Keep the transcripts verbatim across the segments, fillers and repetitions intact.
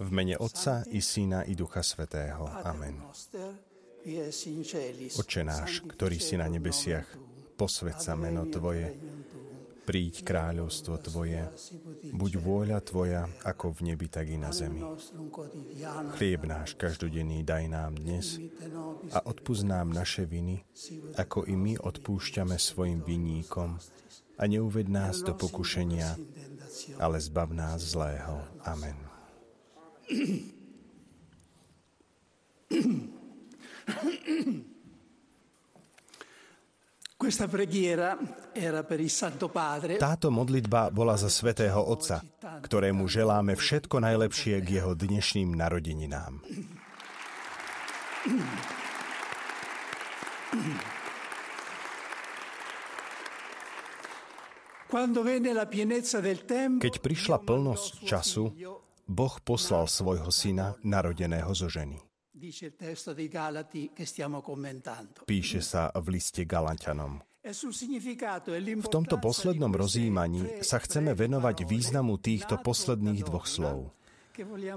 V mene Otca i Syna i Ducha Svätého. Amen. Otče náš, ktorý si na nebesiach, posväť sa meno Tvoje, príď kráľovstvo Tvoje, buď vôľa Tvoja, ako v nebi, tak i na zemi. Chlieb náš každodenný daj nám dnes a odpusť nám naše viny, ako i my odpúšťame svojim vinníkom, a neuved nás do pokušenia, ale zbav nás zlého. Amen. Táto modlitba bola za Svätého Otca, ktorému želáme všetko najlepšie k jeho dnešným narodeninám. Keď prišla plnosť času, Boh poslal svojho syna, narodeného zo ženy. Píše sa v liste Galatianom. V tomto poslednom rozjímaní sa chceme venovať významu týchto posledných dvoch slov.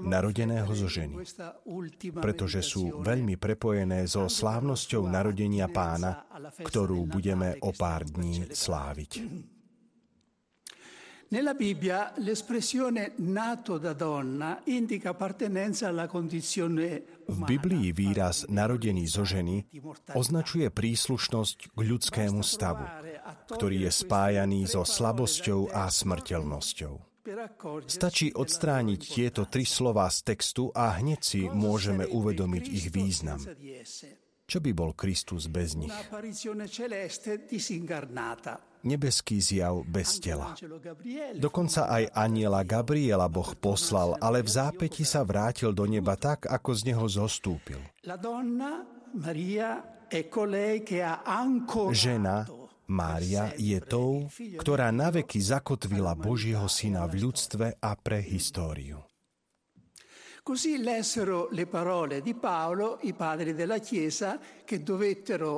Narodeného zo ženy, pretože sú veľmi prepojené so slávnosťou narodenia Pána, ktorú budeme o pár dní sláviť. Nella Bibbia l'espressione nato da donna indica appartenenza alla condizione umana. V Biblii výraz narodený zo ženy označuje príslušnosť k ľudskému stavu, ktorý je spájaný so slabosťou a smrteľnosťou. Stačí odstrániť tieto tri slová z textu a hneď si môžeme uvedomiť ich význam. Čo by bol Kristus bez nich? Nebeský zjav bez tela. Dokonca aj anjela Gabriela Boh poslal, ale v zápäti sa vrátil do neba tak, ako z neho zostúpil. Žena, Mária, je tou, ktorá naveky zakotvila Božieho syna v ľudstve a pre históriu.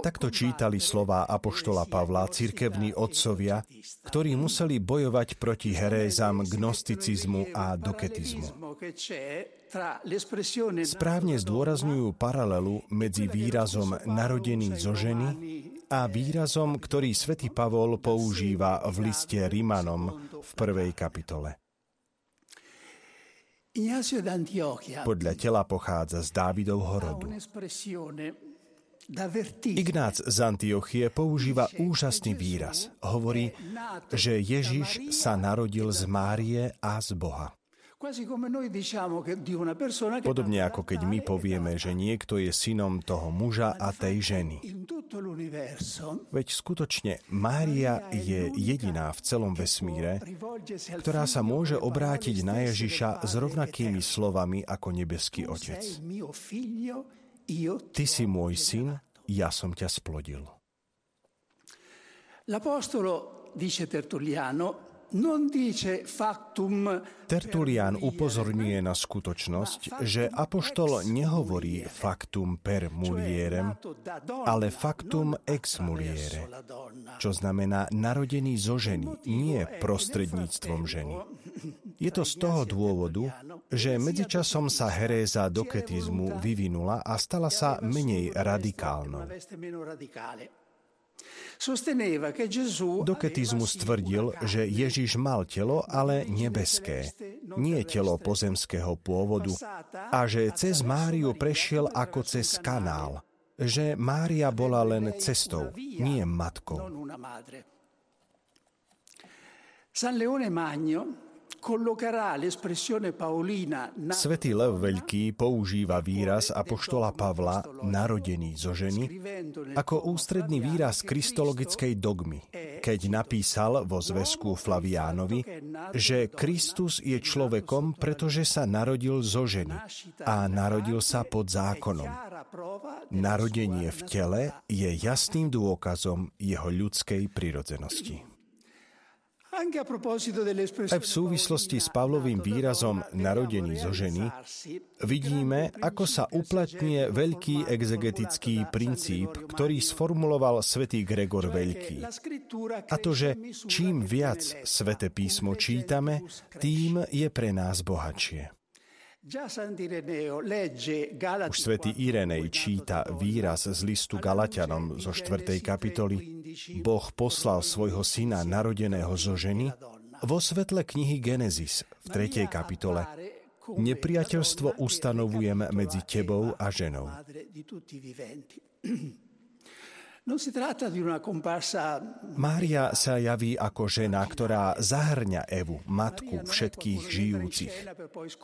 Takto čítali slová apoštola Pavla cirkevní otcovia, ktorí museli bojovať proti herézam, gnosticizmu a doketizmu. Správne zdôrazňujú paralelu medzi výrazom narodený zo ženy a výrazom, ktorý svätý Pavol používa v liste Rimanom v prvej kapitole. Podľa tela pochádza z Dávidovho rodu. Ignác z Antiochie používa úžasný výraz. Hovorí, že Ježiš sa narodil z Márie a z Boha. Podobne ako keď my povieme, že niekto je synom toho muža a tej ženy. Veď skutočne Mária je jediná v celom vesmíre, ktorá sa môže obrátiť na Ježiša s rovnakými slovami ako nebeský Otec. Ty si môj syn, ja som ťa splodil. L'apostolo dice Tertuliano, Tertulián upozorňuje na skutočnosť, že apoštol nehovorí factum per mulierem, ale factum ex muliere, čo znamená narodený zo ženy, nie prostredníctvom ženy. Je to z toho dôvodu, že medzičasom sa heréza doketizmu vyvinula a stala sa menej radikálnou. Doketizmus tvrdil, že Ježiš mal telo, ale nebeské, nie telo pozemského pôvodu, a že cez Máriu prešiel ako cez kanál, že Mária bola len cestou, nie matkou. San Leone Magno Svetý Lev Veľký používa výraz apoštola Pavla narodený zo ženy ako ústredný výraz kristologickej dogmy, keď napísal vo zväzku Flaviánovi, že Kristus je človekom, pretože sa narodil zo ženy a narodil sa pod zákonom. Narodenie v tele je jasným dôkazom jeho ľudskej prirodzenosti. Aj v súvislosti s Pavlovým výrazom narodení zo ženy vidíme, ako sa uplatňuje veľký exegetický princíp, ktorý sformuloval svätý Gregor Veľký. A to, že čím viac Sväté písmo čítame, tým je pre nás bohatšie. Už svätý Irenej číta výraz z listu Galatianom zo štvrtej kapitoly Boh poslal svojho syna narodeného zo ženy vo svetle knihy Genesis v tretej kapitole. Nepriateľstvo ustanovujem medzi tebou a ženou. Mária sa javí ako žena, ktorá zahrňa Evu, matku všetkých žijúcich.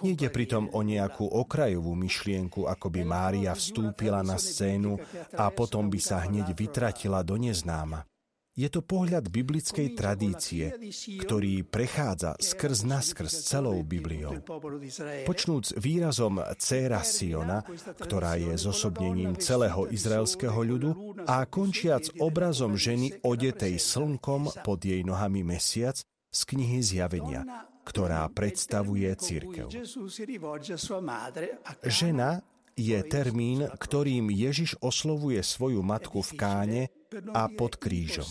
Nejde pritom o nejakú okrajovú myšlienku, ako by Mária vstúpila na scénu a potom by sa hneď vytratila do neznáma. Je to pohľad biblickej tradície, ktorý prechádza skrz naskrz celou Bibliou. Počnúc výrazom dcéra Siona, ktorá je zosobnením celého izraelského ľudu, a končiac obrazom ženy odetej slnkom pod jej nohami mesiac z knihy Zjavenia, ktorá predstavuje cirkev. Žena je termín, ktorým Ježiš oslovuje svoju matku v Káne a pod krížom.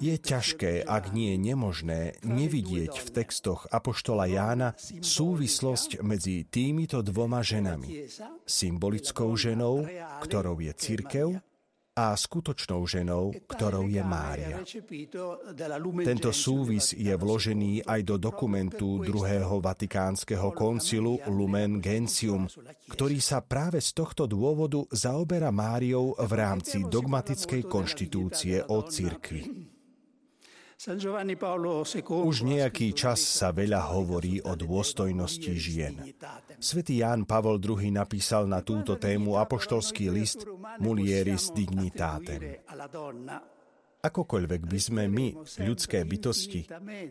Je ťažké, ak nie je nemožné, nevidieť v textoch apoštola Jána súvislosť medzi týmito dvoma ženami. Symbolickou ženou, ktorou je cirkev, a skutočnou ženou, ktorou je Mária. Tento súvis je vložený aj do dokumentu druhého Vatikánskeho koncilu Lumen Gentium, ktorý sa práve z tohto dôvodu zaoberá Máriou v rámci dogmatickej konštitúcie o cirkvi. Už nejaký čas sa veľa hovorí o dôstojnosti žien. Svätý Ján Pavol druhý napísal na túto tému apoštolský list Mulieris dignitatem. Akokoľvek by sme my, ľudské bytosti,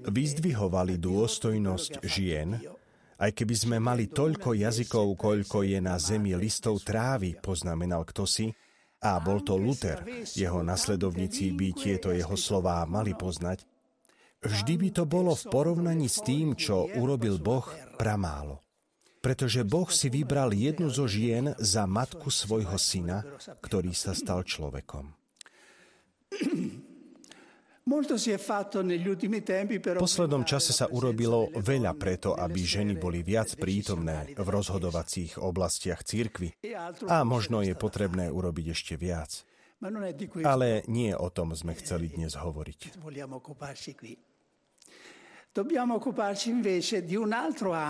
vyzdvihovali dôstojnosť žien, aj keby sme mali toľko jazykov, koľko je na zemi listov trávy, poznamenal ktosi, a bol to Luther, jeho nasledovníci by tieto jeho slová mali poznať, vždy by to bolo v porovnaní s tým, čo urobil Boh, pramálo. Pretože Boh si vybral jednu zo žien za matku svojho syna, ktorý sa stal človekom. V poslednom čase sa urobilo veľa preto, aby ženy boli viac prítomné v rozhodovacích oblastiach cirkvi. A možno je potrebné urobiť ešte viac. Ale nie o tom sme chceli dnes hovoriť.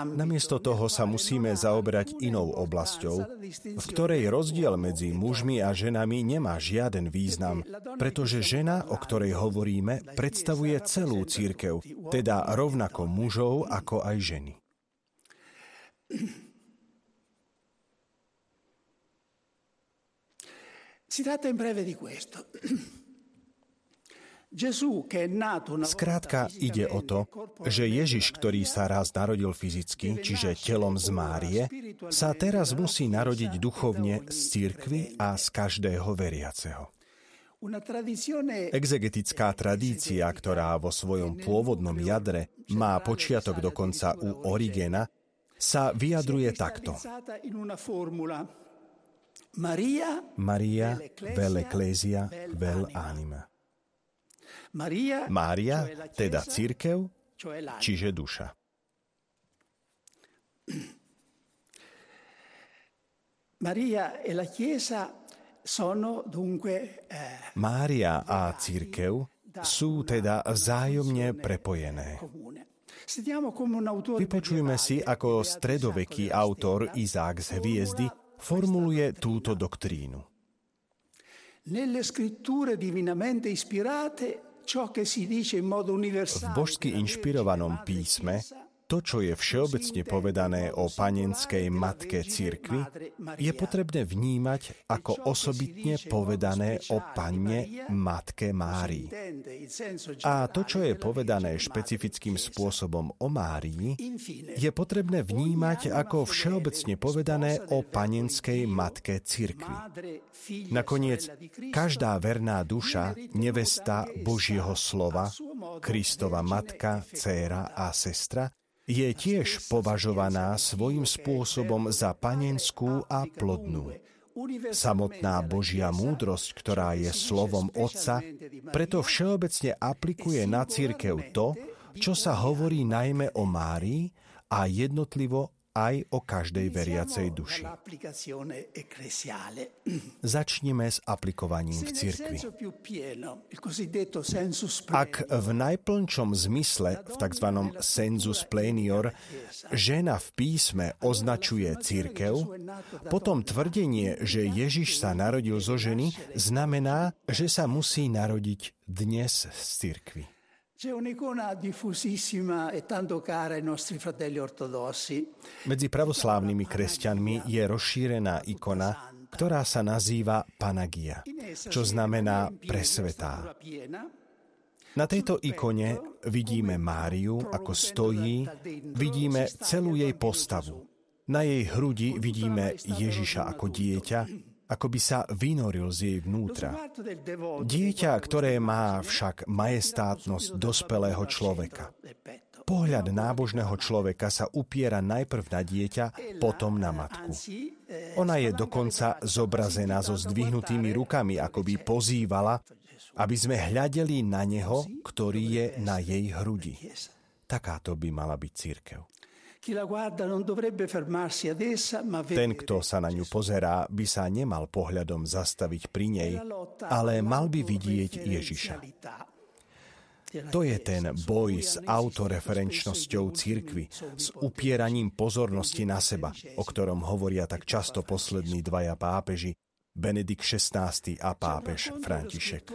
Namiesto toho sa musíme zaoberať inou oblasťou, v ktorej rozdiel medzi mužmi a ženami nemá žiaden význam, pretože žena, o ktorej hovoríme, predstavuje celú cirkev, teda rovnako mužov ako aj ženy. Si tratta in breve di questo. Skrátka ide o to, že Ježiš, ktorý sa raz narodil fyzicky, čiže telom z Márie, sa teraz musí narodiť duchovne z cirkvi a z každého veriaceho. Exegetická tradícia, ktorá vo svojom pôvodnom jadre má počiatok dokonca u Origena, sa vyjadruje takto. Maria vel ecclesia vel anima. Mária, teda cirkev, čiže duša. Mária a cirkev sú teda vzájomne prepojené. Vypočujme si, ako stredoveký autor Izák z Hviezdy formuluje túto doktrínu. V božsky inšpirovanom písme To, čo je všeobecne povedané o panenskej matke cirkvi, je potrebné vnímať ako osobitne povedané o panne matke Márii. A to, čo je povedané špecifickým spôsobom o Márii, je potrebné vnímať ako všeobecne povedané o panenskej matke cirkvi. Nakoniec, každá verná duša, nevesta Božieho slova, Kristova matka, dcéra a sestra, je tiež považovaná svojím spôsobom za panenskú a plodnú. Samotná Božia múdrosť, ktorá je slovom Otca, preto všeobecne aplikuje na cirkev to, čo sa hovorí najmä o Márii a jednotlivo aj o každej veriacej duši. Začnime s aplikovaním v cirkvi. Ak v najplnčom zmysle, v tzv. Sensus plenior, žena v písme označuje cirkev, potom tvrdenie, že Ježiš sa narodil zo ženy, znamená, že sa musí narodiť dnes z cirkvi. Medzi pravoslávnymi kresťanmi je rozšírená ikona, ktorá sa nazýva Panagia, čo znamená presvetá. Na tejto ikone vidíme Máriu, ako stojí, vidíme celú jej postavu. Na jej hrudi vidíme Ježiša ako dieťa, ako by sa vynoril z jej vnútra. Dieťa, ktoré má však majestátnosť dospelého človeka. Pohľad nábožného človeka sa upiera najprv na dieťa, potom na matku. Ona je dokonca zobrazená so zdvihnutými rukami, ako by pozývala, aby sme hľadeli na neho, ktorý je na jej hrudi. Takáto by mala byť cirkev. Ten, kto sa na ňu pozerá, by sa nemal pohľadom zastaviť pri nej, ale mal by vidieť Ježiša. To je ten boj s autoreferenčnosťou cirkvi, s upieraním pozornosti na seba, o ktorom hovoria tak často poslední dvaja pápeži, Benedikt šestnásty a pápež František.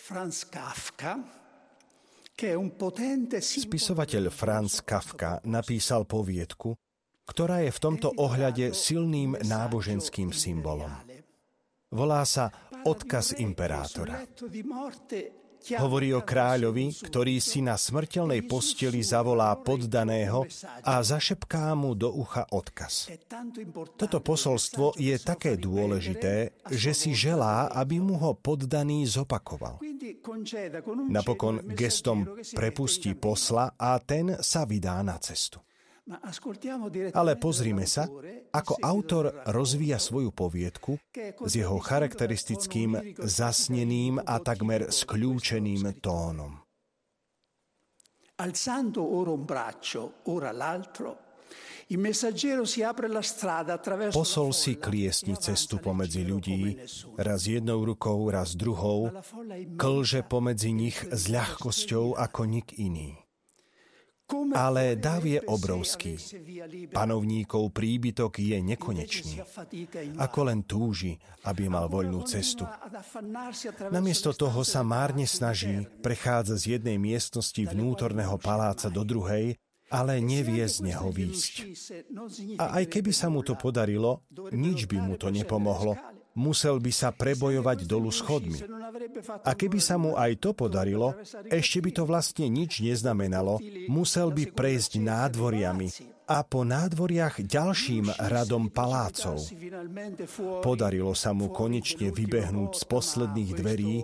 Franz Kafka Spisovateľ Franz Kafka napísal poviedku, ktorá je v tomto ohľade silným náboženským symbolom. Volá sa Odkaz imperátora. Hovorí o kráľovi, ktorý si na smrteľnej posteli zavolá poddaného a zašepká mu do ucha odkaz. Toto posolstvo je také dôležité, že si želá, aby mu ho poddaný zopakoval. Napokon gestom prepustí posla a ten sa vydá na cestu. Ale pozrime sa, ako autor rozvíja svoju poviedku s jeho charakteristickým zasneným a takmer skľúčeným tónom. Alzando ora un braccio, ora l'altro. Posol si kliesni cestu pomedzi ľudí, raz jednou rukou, raz druhou, klže pomedzi nich s ľahkosťou ako nik iný. Ale dáv je obrovský. Panovníkov príbytok je nekonečný. Ako len túži, aby mal voľnú cestu. Namiesto toho sa márne snaží, prechádza z jednej miestnosti vnútorného paláca do druhej, ale nevie z neho výjsť. A aj keby sa mu to podarilo, nič by mu to nepomohlo. Musel by sa prebojovať dolu schodmi. A keby sa mu aj to podarilo, ešte by to vlastne nič neznamenalo. Musel by prejsť nádvoriami a po nádvoriach ďalším radom palácov. Podarilo sa mu konečne vybehnúť z posledných dverí,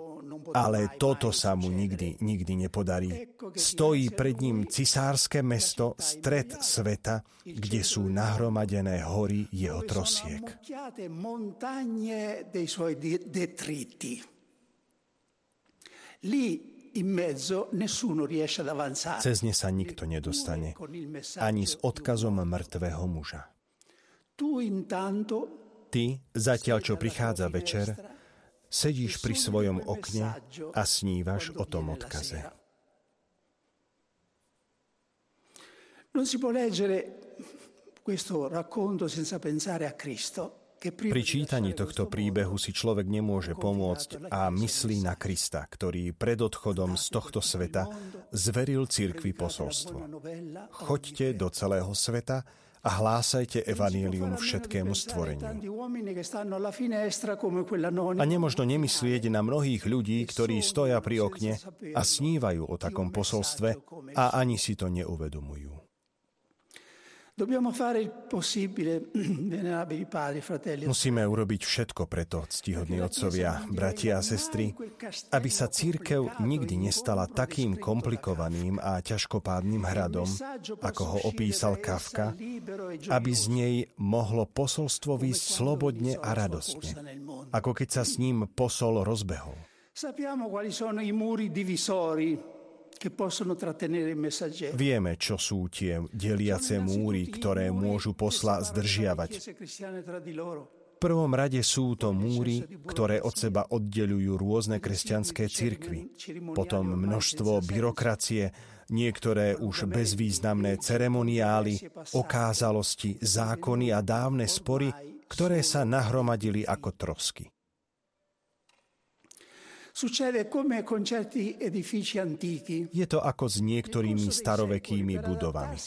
ale toto sa mu nikdy, nikdy nepodarí. Stojí pred ním cisárske mesto, stred sveta, kde sú nahromadené hory jeho trosiek. Cez ne sa nikto nedostane, ani s odkazom mŕtvého muža. Ty, zatiaľ čo prichádza večer, sedíš pri svojom okne a snívaš o tom odkaze. Non si può leggere questo racconto senza pensare a Cristo. Pri čítaní tohto príbehu si človek nemôže pomôcť a myslí na Krista, ktorý pred odchodom z tohto sveta zveril cirkvi posolstvo. Choďte do celého sveta a hlásajte evanjelium všetkému stvoreniu. A nemožno nemyslieť na mnohých ľudí, ktorí stoja pri okne a snívajú o takom posolstve a ani si to neuvedomujú. Musíme urobiť všetko preto, ctihodní otcovia, bratia a sestry, aby sa cirkev nikdy nestala takým komplikovaným a ťažkopádnym hradom, ako ho opísal Kafka, aby z nej mohlo posolstvo výsť slobodne a radostne, ako keď sa s ním posol rozbehol. Vieme, čo sú tie deliace múry, ktoré môžu posla zdržiavať. V prvom rade sú to múry, ktoré od seba oddeľujú rôzne kresťanské cirkvi. Potom množstvo byrokracie, niektoré už bezvýznamné ceremoniály, okázalosti, zákony a dávne spory, ktoré sa nahromadili ako trosky. Je to ako s niektorými starovekými budovami.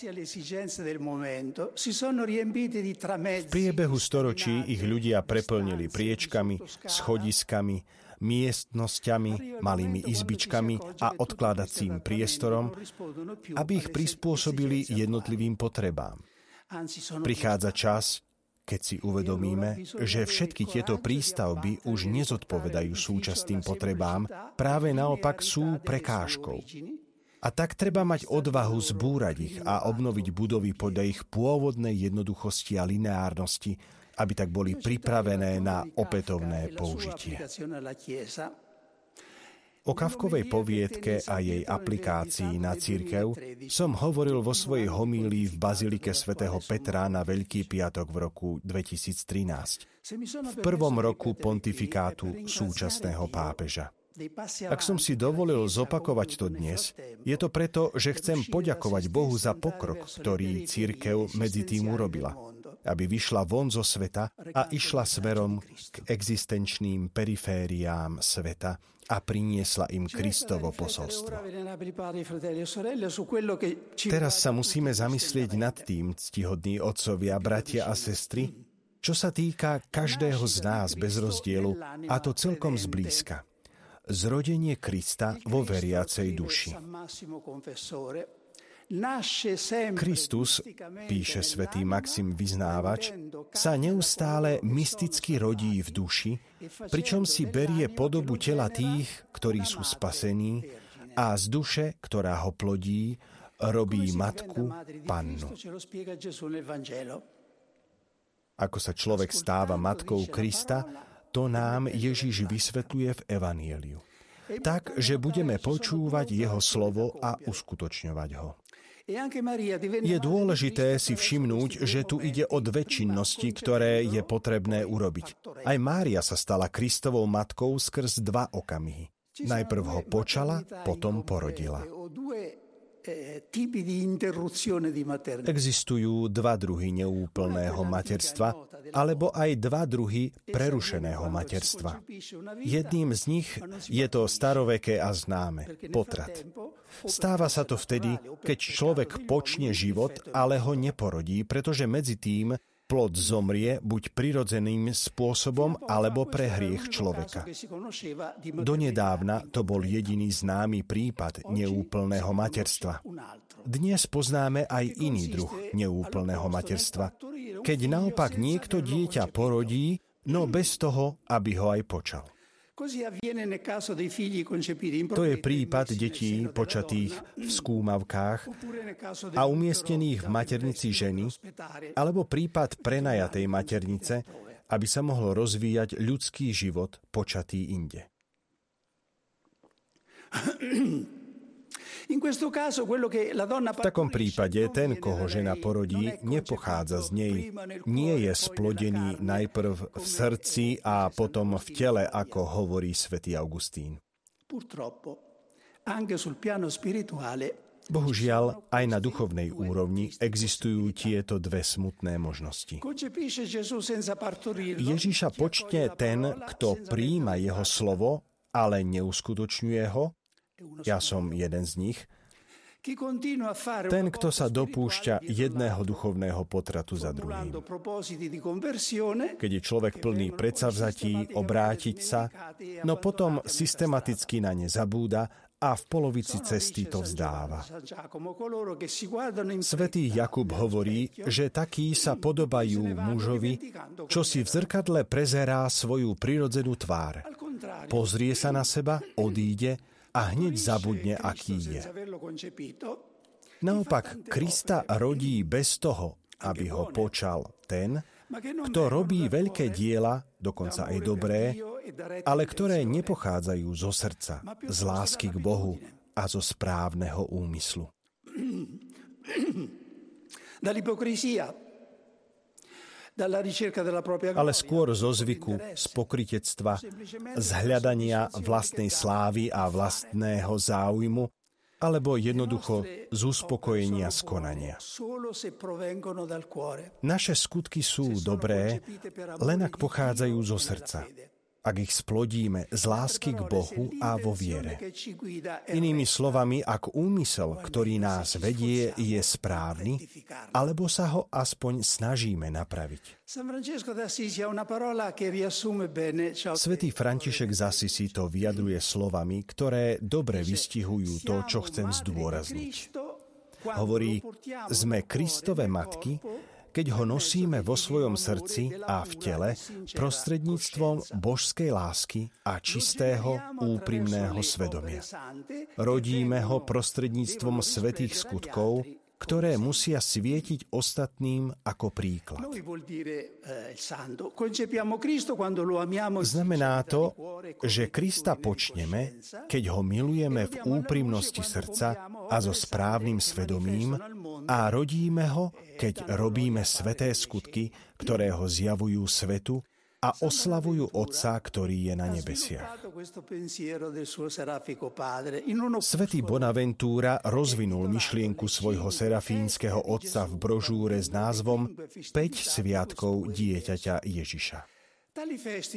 V priebehu storočí ich ľudia preplnili priečkami, schodiskami, miestnosťami, malými izbičkami a odkladacím priestorom, aby ich prispôsobili jednotlivým potrebám. Prichádza čas, keď si uvedomíme, že všetky tieto prístavby už nezodpovedajú súčasným potrebám, práve naopak sú prekážkou. A tak treba mať odvahu zbúrať ich a obnoviť budovy podľa ich pôvodnej jednoduchosti a lineárnosti, aby tak boli pripravené na opätovné použitie. O Kafkovej poviedke a jej aplikácii na cirkev som hovoril vo svojej homílii v bazilike svätého Petra na Veľký piatok v roku dvetisíctrinásť, v prvom roku pontifikátu súčasného pápeža. Ak som si dovolil zopakovať to dnes, je to preto, že chcem poďakovať Bohu za pokrok, ktorý cirkev medzi tým urobila, aby vyšla von zo sveta a išla smerom k existenčným perifériám sveta a priniesla im Kristovo posolstvo. Teraz sa musíme zamyslieť nad tým, ctihodní otcovia, bratia a sestry, čo sa týka každého z nás bez rozdielu, a to celkom zblízka. Zrodenie Krista vo veriacej duši. Kristus, píše svätý Maxim vyznávač, sa neustále mysticky rodí v duši, pričom si berie podobu tela tých, ktorí sú spasení, a z duše, ktorá ho plodí, robí matku, pannu. Ako sa človek stáva matkou Krista, to nám Ježiš vysvetľuje v evanjeliu, tak, že budeme počúvať jeho slovo a uskutočňovať ho. Je dôležité si všimnúť, že tu ide o dve činnosti, ktoré je potrebné urobiť. Aj Mária sa stala Kristovou matkou skrz dva okamihy. Najprv ho počala, potom porodila. Existujú dva druhy neúplného materstva, alebo aj dva druhy prerušeného materstva. Jedným z nich je to staroveké a známe, potrat. Stáva sa to vtedy, keď človek počne život, ale ho neporodí, pretože medzi tým plod zomrie buď prirodzeným spôsobom, alebo pre hriech človeka. Donedávna to bol jediný známy prípad neúplného materstva. Dnes poznáme aj iný druh neúplného materstva, keď naopak niekto dieťa porodí, no bez toho, aby ho aj počal. To je prípad detí počatých v skúmavkách a umiestnených v maternici ženy, alebo prípad prenajatej maternice, aby sa mohol rozvíjať ľudský život počatý inde. V takom prípade ten, koho žena porodí, nepochádza z nej, nie je splodený najprv v srdci a potom v tele, ako hovorí svätý Augustín. Bohužiaľ, aj na duchovnej úrovni existujú tieto dve smutné možnosti. Ježiša počne ten, kto prijíma jeho slovo, ale neuskutočňuje ho. Ja som jeden z nich. Ten, kto sa dopúšťa jedného duchovného potratu za druhým. Keď je človek plný predsavzatí obrátiť sa, no potom systematicky na ne zabúda a v polovici cesty to vzdáva. Svetý Jakub hovorí, že takí sa podobajú mužovi, čo si v zrkadle prezerá svoju prirodzenú tvár. Pozrie sa na seba, odíde a hneď zabudne, aký je. Naopak, Krista rodí bez toho, aby ho počal ten, kto robí veľké diela, dokonca aj dobré, ale ktoré nepochádzajú zo srdca, z lásky k Bohu a zo správneho úmyslu. Ale skôr zo zvyku, z pokrytectva, z hľadania vlastnej slávy a vlastného záujmu, alebo jednoducho z uspokojenia z konania. Naše skutky sú dobré, len ak pochádzajú zo srdca. Ak ich splodíme z lásky k Bohu a vo viere. Inými slovami, ak úmysel, ktorý nás vedie, je správny, alebo sa ho aspoň snažíme napraviť. Svetý František z Asisi to vyjadruje slovami, ktoré dobre vystihujú to, čo chcem zdôrazniť. Hovorí, sme Kristove matky, keď ho nosíme vo svojom srdci a v tele prostredníctvom božskej lásky a čistého, úprimného svedomia. Rodíme ho prostredníctvom svätých skutkov, ktoré musia svietiť ostatným ako príklad. Znamená to, že Krista počneme, keď ho milujeme v úprimnosti srdca a so správnym svedomím a rodíme ho, keď robíme sväté skutky, ktoré ho zjavujú svetu a oslavujú Otca, ktorý je na nebesiach. Svetý Bonaventúra rozvinul myšlienku svojho serafínskeho otca v brožúre s názvom päť sviatkov dieťaťa Ježiša.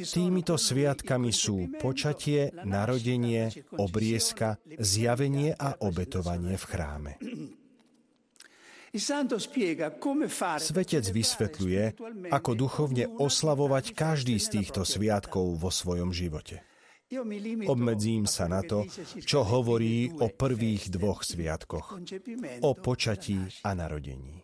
Týmito sviatkami sú počatie, narodenie, obriezka, zjavenie a obetovanie v chráme. Svetec vysvetľuje, ako duchovne oslavovať každý z týchto sviatkov vo svojom živote. Obmedzím sa na to, čo hovorí o prvých dvoch sviatkoch, o počatí a narodení.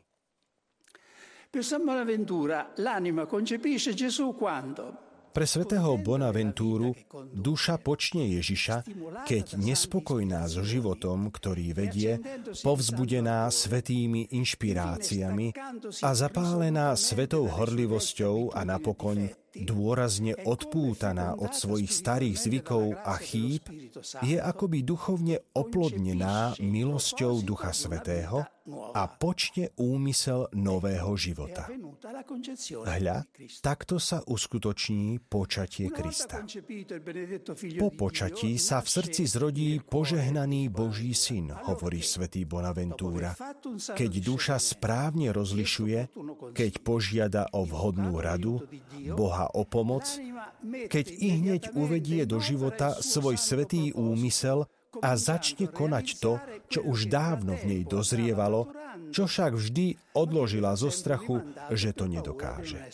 Pre svätého Bonaventúru duša počne Ježiša, keď nespokojná so životom, ktorý vedie, povzbudená svätými inšpiráciami a zapálená svetou horlivosťou a napokon dôrazne odpútaná od svojich starých zvykov a chýb, je akoby duchovne oplodnená milosťou Ducha Svätého a počne úmysel nového života. Hľa, takto sa uskutoční počatie Krista. Po počatí sa v srdci zrodí požehnaný Boží Syn, hovorí svätý Bonaventúra, keď duša správne rozlišuje, keď požiada o vhodnú radu, Boha o pomoc, keď ihneď uvedie do života svoj svätý úmysel a začne konať to, čo už dávno v nej dozrievalo, čo však vždy odložila zo strachu, že to nedokáže.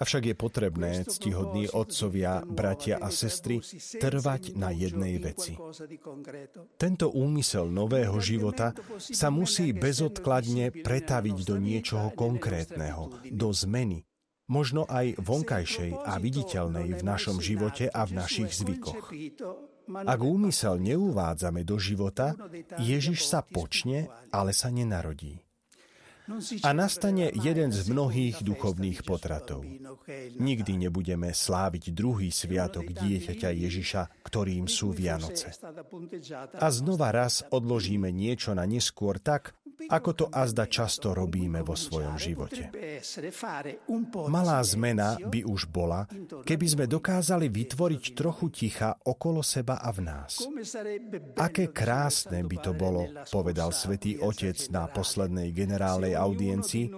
Avšak je potrebné, ctihodní otcovia, bratia a sestry, trvať na jednej veci. Tento úmysel nového života sa musí bezodkladne pretaviť do niečoho konkrétneho, do zmeny, možno aj vonkajšej a viditeľnej v našom živote a v našich zvykoch. Ak úmysel neuvádzame do života, Ježiš sa počne, ale sa nenarodí. A nastane jeden z mnohých duchovných potratov. Nikdy nebudeme sláviť druhý sviatok dieťaťa Ježiša, ktorým sú Vianoce. A znova raz odložíme niečo na neskôr tak, ako to azda často robíme vo svojom živote. Malá zmena by už bola, keby sme dokázali vytvoriť trochu ticha okolo seba a v nás. Aké krásne by to bolo, povedal Svätý Otec na poslednej generálnej audiencii,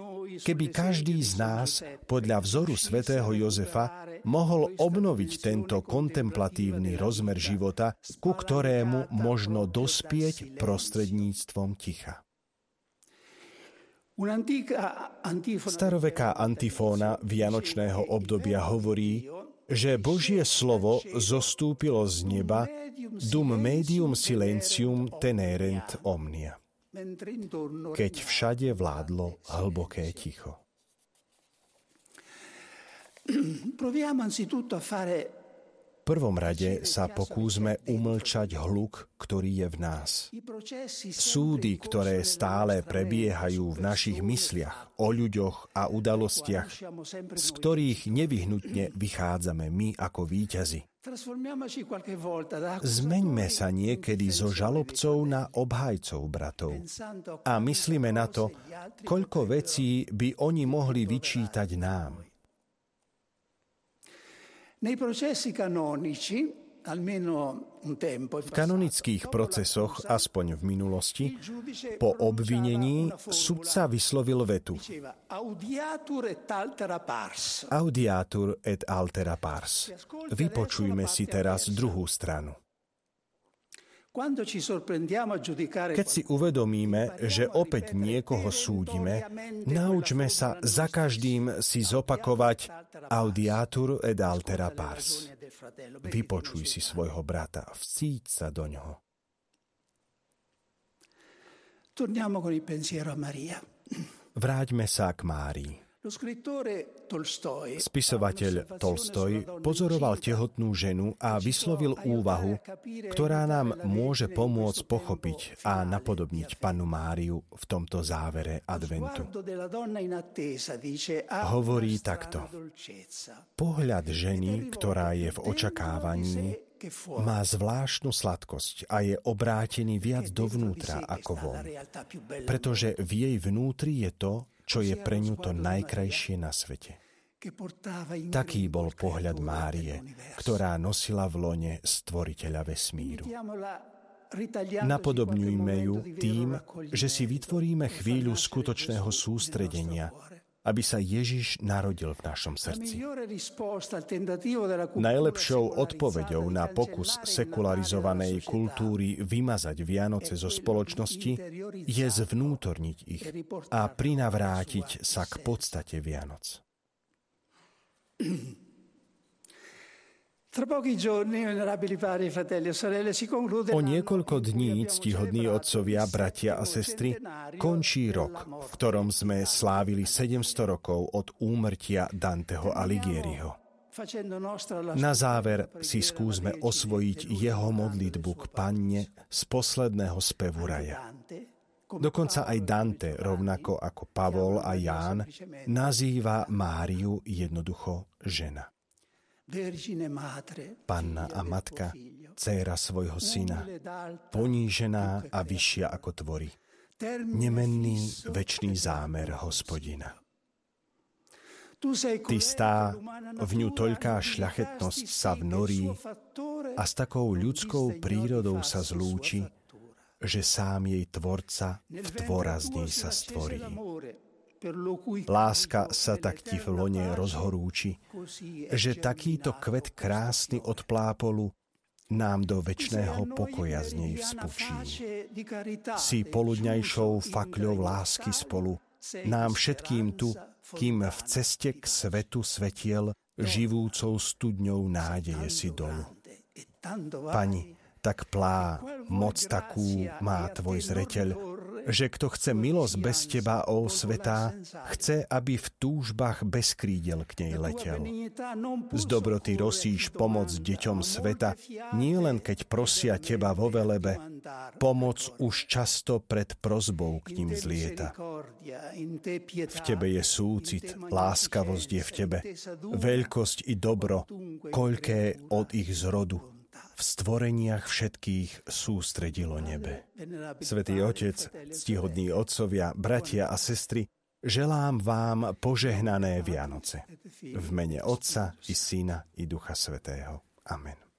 keby každý z nás podľa vzoru svätého Jozefa mohol obnoviť tento kontemplatívny rozmer života, ku ktorému možno dospieť prostredníctvom ticha. Staroveká antifóna vianočného obdobia hovorí, že Božie slovo zostúpilo z neba dum medium silencium tenerent omnia, keď všade vládlo hlboké ticho. V prvom rade sa pokúsme umlčať hluk, ktorý je v nás. Súdy, ktoré stále prebiehajú v našich mysliach o ľuďoch a udalostiach, z ktorých nevyhnutne vychádzame my ako víťazi. Zmeňme sa niekedy zo žalobcov na obhajcov bratov a myslíme na to, koľko vecí by oni mohli vyčítať nám. V kanonických procesoch, aspoň v minulosti, po obvinení sudca vyslovil vetu Audiatur et altera pars. Vypočujme si teraz druhú stranu. Keď si uvedomíme, že opäť niekoho súdime, naučme sa za každým si zopakovať Audiatur et altera pars. Vypočuj si svojho brata, vcíť sa do ňoho. Vráťme sa k Márii. Spisovateľ Tolstoj pozoroval tehotnú ženu a vyslovil úvahu, ktorá nám môže pomôcť pochopiť a napodobniť Pannu Máriu v tomto závere adventu. Hovorí takto: pohľad ženy, ktorá je v očakávaní, má zvláštnu sladkosť a je obrátený viac dovnútra ako von, pretože v jej vnútri je to, čo je pre ňu to najkrajšie na svete. Taký bol pohľad Márie, ktorá nosila v lone stvoriteľa vesmíru. Napodobňujme ju tým, že si vytvoríme chvíľu skutočného sústredenia, aby sa Ježiš narodil v našom srdci. Najlepšou odpoveďou na pokus sekularizovanej kultúry vymazať Vianoce zo spoločnosti je zvnútorniť ich a prinavrátiť sa k podstate Vianoc. O niekoľko dní, ctihodní otcovia, bratia a sestry, končí rok, v ktorom sme slávili sedemsto rokov od úmrtia Danteho Alighieriho. Na záver si skúsme osvojiť jeho modlitbu k Panne z posledného spevu raja. Dokonca aj Dante, rovnako ako Pavol a Ján, nazýva Máriu jednoducho žena. Panna a matka, dcéra svojho syna, ponížená a vyššia ako tvory, nemenný večný zámer Hospodina. Ty stá, v ňu toľká šľachetnosť sa vnorí a s takou ľudskou prírodou sa zlúči, že sám jej tvorca v tvora z nej sa stvorí. Láska sa tak ti v lone rozhorúči, že takýto kvet krásny od plápolu nám do večného pokoja z nej vzpučí. Si poludňajšou fakľou lásky spolu, nám všetkým tu, kým v ceste k svetu svetiel, živúcou studňou nádeje si dolu. Pani, tak plá, moc takú má tvoj zreteľ, že kto chce milosť bez teba, ó svätá, chce, aby v túžbách bez krídel k nej letel. Z dobroty rozsíš pomoc deťom sveta, nie len keď prosia teba vo velebe, pomoc už často pred prosbou k ním zlieta. V tebe je súcit, láskavosť je v tebe, veľkosť i dobro, koľké od ich zrodu. V stvoreniach všetkých sústredilo nebe. Svätý Otec, ctihodní otcovia, bratia a sestry, želám vám požehnané Vianoce. V mene Otca i Syna i Ducha Svätého. Amen.